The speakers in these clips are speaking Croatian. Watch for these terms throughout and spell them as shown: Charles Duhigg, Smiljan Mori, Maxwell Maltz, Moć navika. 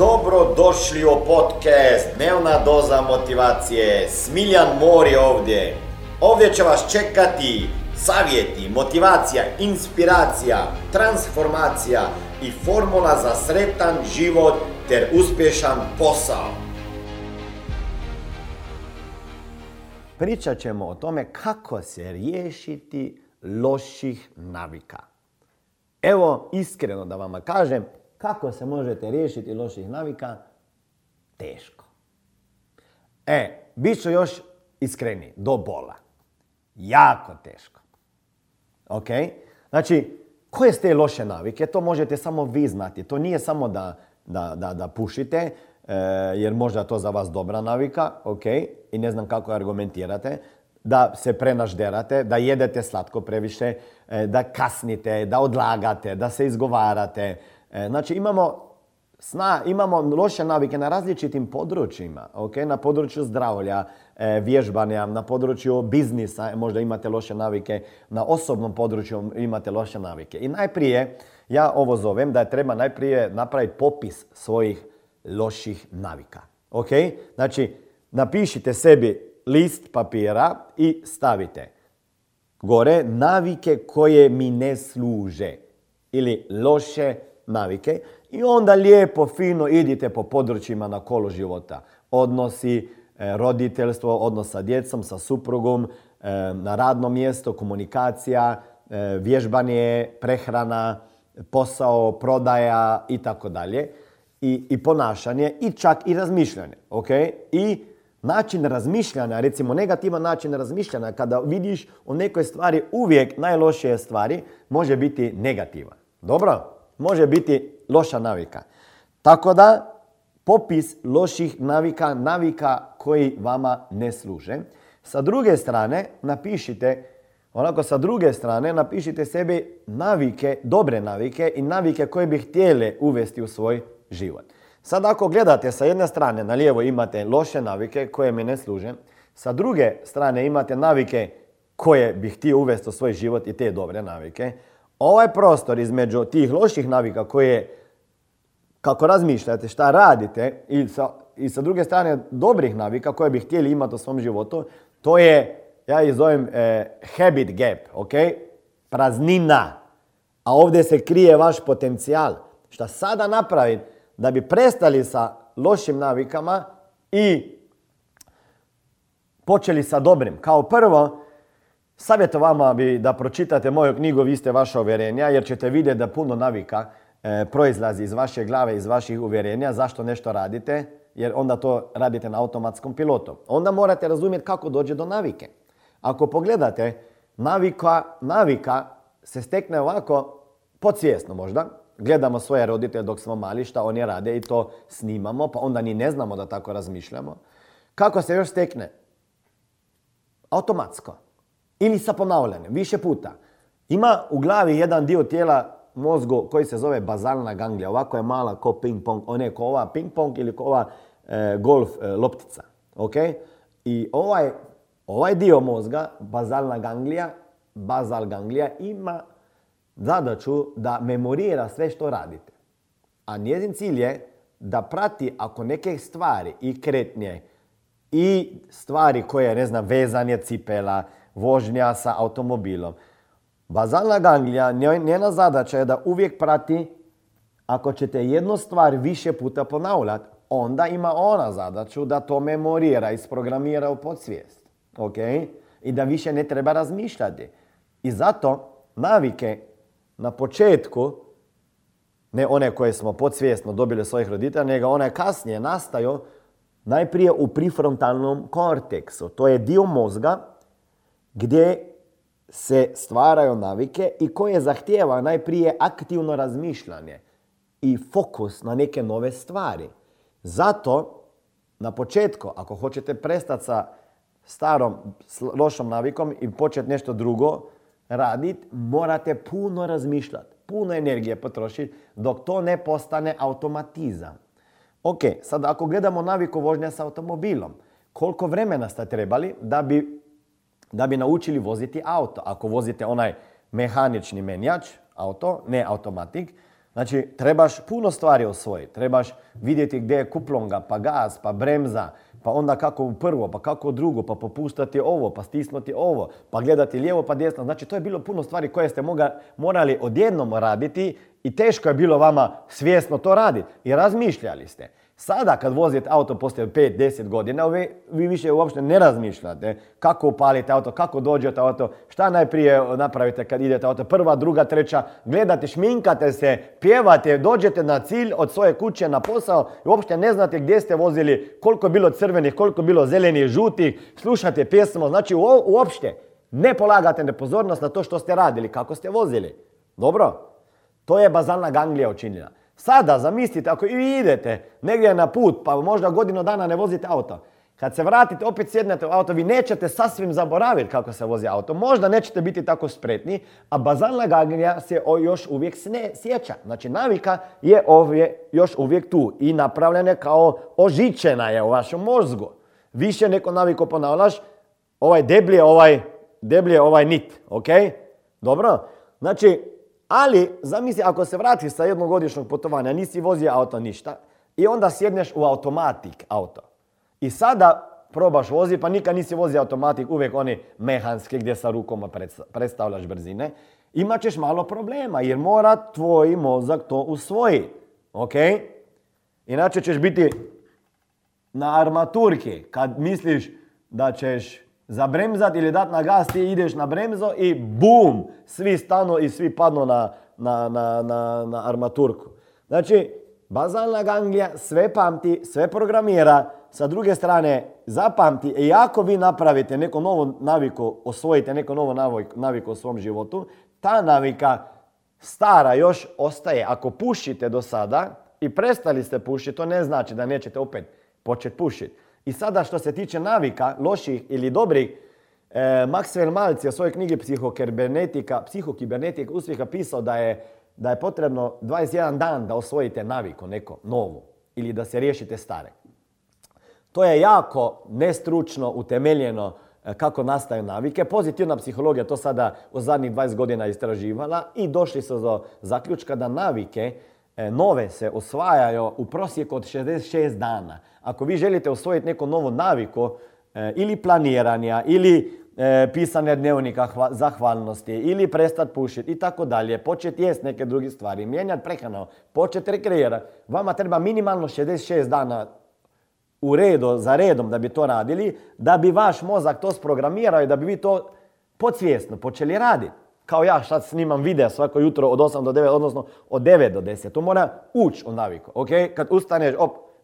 Dobrodošli u podcast Dnevna doza motivacije. Smiljan Mori ovdje. Ovdje će vas čekati savjeti, motivacija, inspiracija, transformacija i formula za sretan život ter uspješan posao. Pričat ćemo o tome kako se riješiti loših navika. Evo, iskreno da vam kažem, kako se možete riješiti loših navika? Teško. Bit ću još iskreni, do bola. Jako teško. Ok? Znači, koje ste loše navike? To možete samo vi znati. To nije samo da pušite, jer možda to za vas dobra navika, ok? I ne znam kako argumentirate. Da se prenažderate, da jedete slatko previše, da kasnite, da odlagate, da se izgovarate. Znači imamo loše navike na različitim područjima, okay? Na području zdravlja, vježbanja, na području biznisa možda imate loše navike, na osobnom području imate loše navike. I najprije, ja ovo zovem da treba najprije napraviti popis svojih loših navika. Okay? Znači napišite sebi list papira i stavite gore navike koje mi ne služe ili loše navike i onda lijepo, fino idite po područjima na kolu života. Odnosi, roditeljstvo, odnos sa djecom, sa suprugom, na radno mjesto, komunikacija, vježbanje, prehrana, posao, prodaja itd. I ponašanje i čak i razmišljanje. Okay? I način razmišljanja, recimo negativan način razmišljanja, kada vidiš o nekoj stvari uvijek najlošije stvari, može biti negativan. Dobro? Može biti loša navika. Tako da, popis loših navika, navika koji vama ne služe. Sa druge strane, napišite sebi navike, dobre navike i navike koje bi htjeli uvesti u svoj život. Sad ako gledate sa jedne strane, na lijevo imate loše navike koje mi ne služe. Sa druge strane imate navike koje bi htio uvesti u svoj život i te dobre navike. Ovaj prostor između tih loših navika koje, kako razmišljate, šta radite i sa druge strane dobrih navika koje bi htjeli imati u svom životu, to je, ja ih zovem habit gap, okay? Praznina. A ovdje se krije vaš potencijal. Šta sada napraviti da bi prestali sa lošim navikama i počeli sa dobrim? Kao prvo, savjet vama bi da pročitate moju knjigu Vi ste vaša uvjerenja, jer ćete vidjeti da puno navika proizlazi iz vaše glave, iz vaših uvjerenja, zašto nešto radite, jer onda to radite na automatskom pilotu. Onda morate razumjeti kako dođe do navike. Ako pogledate, navika se stekne ovako podsvjesno možda. Gledamo svoje roditelje dok smo mali, šta oni rade i to snimamo, pa onda ni ne znamo da tako razmišljamo. Kako se još stekne? Automatsko. Ili sa ponavljanjem, više puta. Ima u glavi jedan dio tijela mozgu koji se zove bazalna ganglija. Ovako je mala ko ping-pong, ko ova ping-pong ili ko ova golf loptica. Okay? I ovaj dio mozga, bazalna ganglija, ima zadaću da memorira sve što radite. A njezin cilj je da prati ako neke stvari i kretnje i stvari koje, vezanje cipela, vožnja sa automobilom. Bazalna ganglija, njena zadaća je da uvijek prati, ako ćete jednu stvar više puta ponavljati, onda ima ona zadaću da to memorira, isprogramira u podsvijest. Okay? I da više ne treba razmišljati. I zato navike na početku, ne one koje smo podsvjesno dobili svojih roditelja, nego one kasnije nastaju najprije u prefrontalnom korteksu. To je dio mozga gdje se stvaraju navike i koje zahtijeva najprije aktivno razmišljanje i fokus na neke nove stvari. Zato, na početku, ako hoćete prestati sa starom lošom navikom i početi nešto drugo raditi, morate puno razmišljati, puno energije potrošiti dok to ne postane automatizam. Ok, sad ako gledamo naviku vožnja sa automobilom, koliko vremena ste trebali da bi naučili voziti auto? Ako vozite onaj mehanični menjač, auto, ne automatik, Znači, trebaš puno stvari osvojiti. Trebaš vidjeti gdje je kuplonga, pa gaz, pa bremza, pa onda kako prvo, pa kako drugo, pa popuštati ovo, pa stisnuti ovo, pa gledati lijevo, pa desno. Znači, to je bilo puno stvari koje ste morali odjednom raditi i teško je bilo vama svjesno to raditi. I razmišljali ste. Sada kad vozite auto poslije 5-10 godina, vi više uopšte ne razmišljate kako upalite auto, kako dođete auto, šta najprije napravite kad idete auto, prva, druga, treća, gledate, šminkate se, pjevate, dođete na cilj od svoje kuće na posao i uopšte ne znate gdje ste vozili, koliko je bilo crvenih, koliko je bilo zelenih, žutih, slušate pjesmu, znači uopšte ne polagate pozornost na to što ste radili, kako ste vozili. Dobro? To je bazalna ganglija učinila. Sada zamislite, ako vi idete negdje na put, pa možda godinu dana ne vozite auto. Kad se vratite, opet sjednete u auto, vi nećete sasvim zaboraviti kako se vozi auto. Možda nećete biti tako spretni, a bazalna ganglija se još uvijek ne sjeća. Znači, navika je ovdje još uvijek tu i napravljena kao ožičena je u vašem mozgu. Više neko naviku ponavljaš, deblje ovaj nit. Ok? Dobro? Znači, ali, zamisli, ako se vratiš sa jednogodišnjeg putovanja, nisi vozio auto ništa i onda sjedneš u automatik auto. I sada probaš vozi, pa nikad nisi vozio automatik, uvijek oni mehanski gdje sa rukoma predstavljaš brzine. Imaćeš malo problema jer mora tvoj mozak to usvojiti. Ok? Inače ćeš biti na armaturki kad misliš da ćeš zabremzat ili dat na gas, ti ideš na bremzo i bum, svi stanu i svi padnu na armaturku. Znači, bazalna ganglija sve pamti, sve programira, sa druge strane zapamti i ako vi napravite neku novu naviku, osvojite neku novu naviku u svom životu, ta navika stara još ostaje. Ako pušite do sada i prestali ste pušiti, to ne znači da nećete opet početi pušiti. I sada što se tiče navika, loših ili dobrih, Maxwell Maltz je u svojoj knjigi Psihokibernetika uspjeha pisao da je potrebno 21 dan da osvojite naviku, neko novu, ili da se riješite stare. To je jako nestručno utemeljeno kako nastaju navike. Pozitivna psihologija to sada u zadnjih 20 godina istraživala i došli su do zaključka da navike nove se osvajaju u prosjeku od 66 dana. Ako vi želite osvojiti neku novu naviku ili planiranja, ili pisanja dnevnika zahvalnosti, ili prestati pušiti i tako dalje, početi jesti neke druge stvari, mijenjati prehranu, početi rekreirati, vama treba minimalno 66 dana u redu, za redom da bi to radili, da bi vaš mozak to sprogramirao i da bi vi to podsvjesno počeli raditi. Kao ja sad snimam video svako jutro od 8 do 9, odnosno od 9 do 10. To mora ući u naviku. Okay? Kad ustaneš,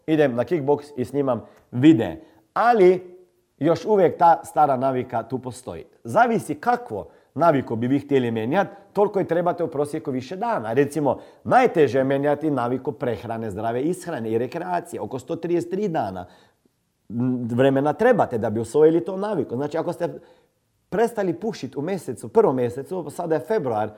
idem na kickboks i snimam video. Ali još uvijek ta stara navika tu postoji. Zavisi kakvo naviku bi vi htjeli menjati, toliko i trebate u prosjeku više dana. Recimo, najteže je menjati naviku prehrane, zdrave ishrane i rekreacije. Oko 133 dana vremena trebate da bi osvojili to naviku. Znači, ako ste prestali pušiti u mjesecu, prvom mjesecu, sada je februar,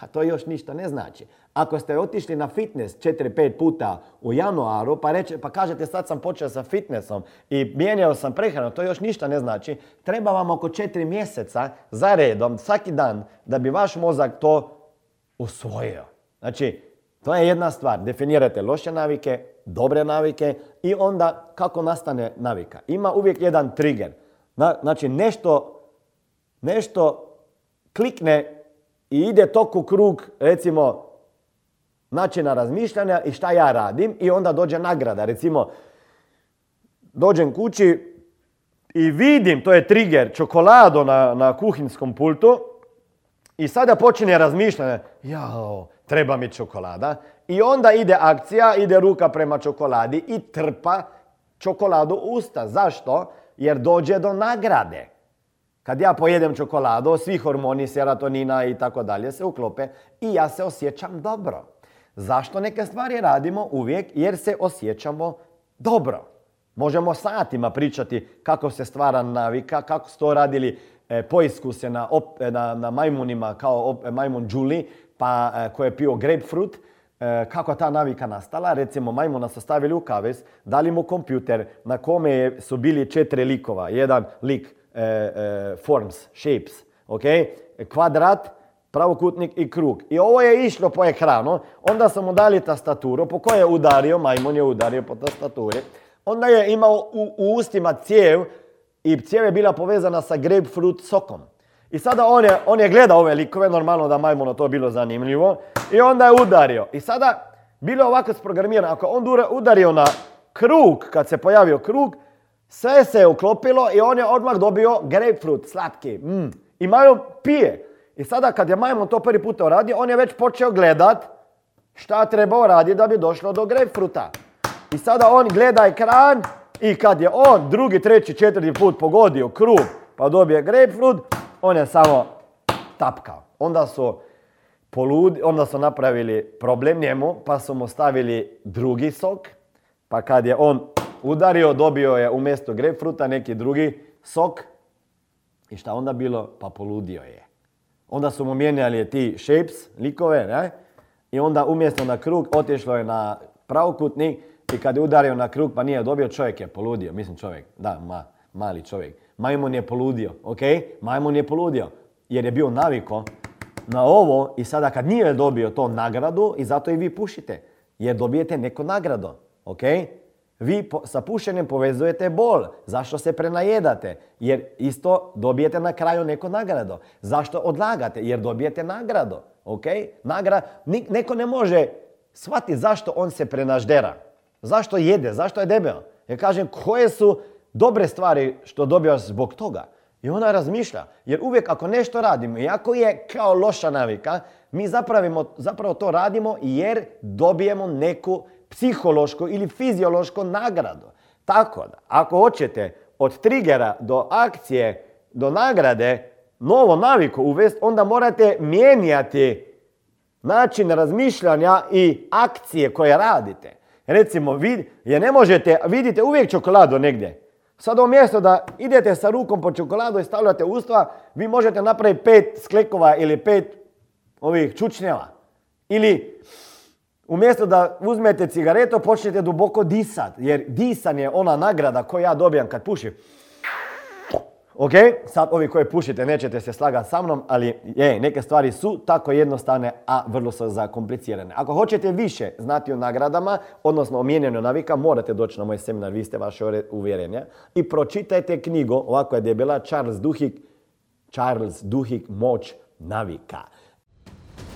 a to još ništa ne znači. Ako ste otišli na fitness 4-5 puta u januaru, pa kažete sad sam počeo sa fitnessom i mijenjao sam prehranu, to još ništa ne znači. Treba vam oko 4 mjeseca za redom, svaki dan, da bi vaš mozak to usvojio. Znači, to je jedna stvar. Definirajte loše navike, dobre navike i onda kako nastane navika. Ima uvijek jedan trigger. Znači, nešto klikne i ide tok u krug, recimo, načina razmišljanja i šta ja radim i onda dođe nagrada. Recimo, dođem kući i vidim, to je trigger, čokolado na kuhinskom pultu i sada počinje razmišljanje, jao, treba mi čokolada. I onda ide akcija, ide ruka prema čokoladi i trpa čokoladu u usta. Zašto? Jer dođe do nagrade. Kad ja pojedem čokoladu, svi hormoni, serotonina i tako dalje se uklope i ja se osjećam dobro. Zašto neke stvari radimo uvijek? Jer se osjećamo dobro. Možemo satima pričati kako se stvara navika, kako su to radili poiskuse na majmunima kao majmun Julie, pa koji je pio grapefruit. Kako ta navika nastala. Recimo, majmuna su stavili u kavez, dali mu kompjuter na kome su bili 4 likova. Jedan lik forms, shapes, okay? Kvadrat, pravokutnik i krug. I ovo je išlo po ekranu, onda smo mu dali tastaturu, po kojoj je udario, majmun je udario po tastaturi. Onda je imao u ustima cijev i cijev je bila povezana sa grapefruit sokom. I sada on je gledao ove likove, normalno da majmunu to bilo zanimljivo, i onda je udario. I sada bilo je ovako sprogramirano, ako on udario na krug, kad se pojavio krug, sve se je uklopilo i on je odmah dobio grapefruit, slatki. I majmun pije. I sada kad je majmun to prvi put uradio, on je već počeo gledat šta trebao raditi da bi došlo do grapefruita. I sada on gleda ekran i kad je on drugi, treći, četvrti put pogodio krug pa dobije grapefruit, on je samo tapkao. Onda su napravili problem njemu, pa su mu stavili drugi sok. Pa kad je on udario, dobio je umjesto grapefruita neki drugi sok. I šta onda bilo? Pa poludio je. Onda su mu mijenjali ti shapes, likove, ne? I onda umjesto na krug otišlo je na pravokutnik i kad je udario na krug pa nije dobio, čovjek je poludio. Mislim čovjek, da, mali čovjek. Majmun je poludio, ok? Majmun je poludio jer je bio naviko na ovo i sada kad nije dobio to nagradu i zato i vi pušite jer dobijete neku nagradu, ok? Vi sa pušenjem povezujete bol. Zašto se prenajedate? Jer isto dobijete na kraju neko nagrado. Zašto odlagate? Jer dobijete nagrado. Okay? Neko ne može shvatiti zašto on se prenaždera. Zašto jede? Zašto je debel? Ja kažem koje su dobre stvari što dobivaš zbog toga. I ona razmišlja. Jer uvijek ako nešto radimo, iako je kao loša navika, mi zapravo to radimo jer dobijemo neku psihološko ili fiziološko nagradu. Tako da, ako hoćete od trigera do akcije, do nagrade, novu naviku uvesti, onda morate mijenjati način razmišljanja i akcije koje radite. Recimo, vidite uvijek čokoladu negdje. Sada umjesto da idete sa rukom po čokoladu i stavljate usta, vi možete napraviti 5 sklekova ili 5 ovih čučnjeva. Ili umjesto da uzmete cigaretu, počnete duboko disati. Jer disanje je ona nagrada koju ja dobijam kad pušim. Ok, sad ovi koji pušite nećete se slagati sa mnom, ali neke stvari su tako jednostavne, a vrlo su zakomplicirane. Ako hoćete više znati o nagradama, odnosno o mijenjanju navika, morate doći na moj seminar, vi ste vaše uvjerenja. I pročitajte knjigu, ovako je debela, Charles Duhigg, Moć navika.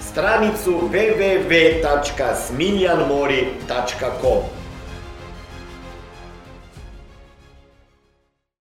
stranicu www.smiljanmori.com.